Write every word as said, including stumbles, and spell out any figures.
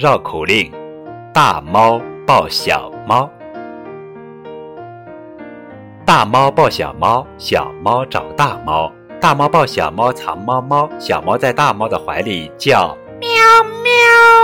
绕口令：大猫抱小猫。大猫抱小猫，小猫找大猫。大猫抱小猫藏猫猫，小猫在大猫的怀里叫喵喵。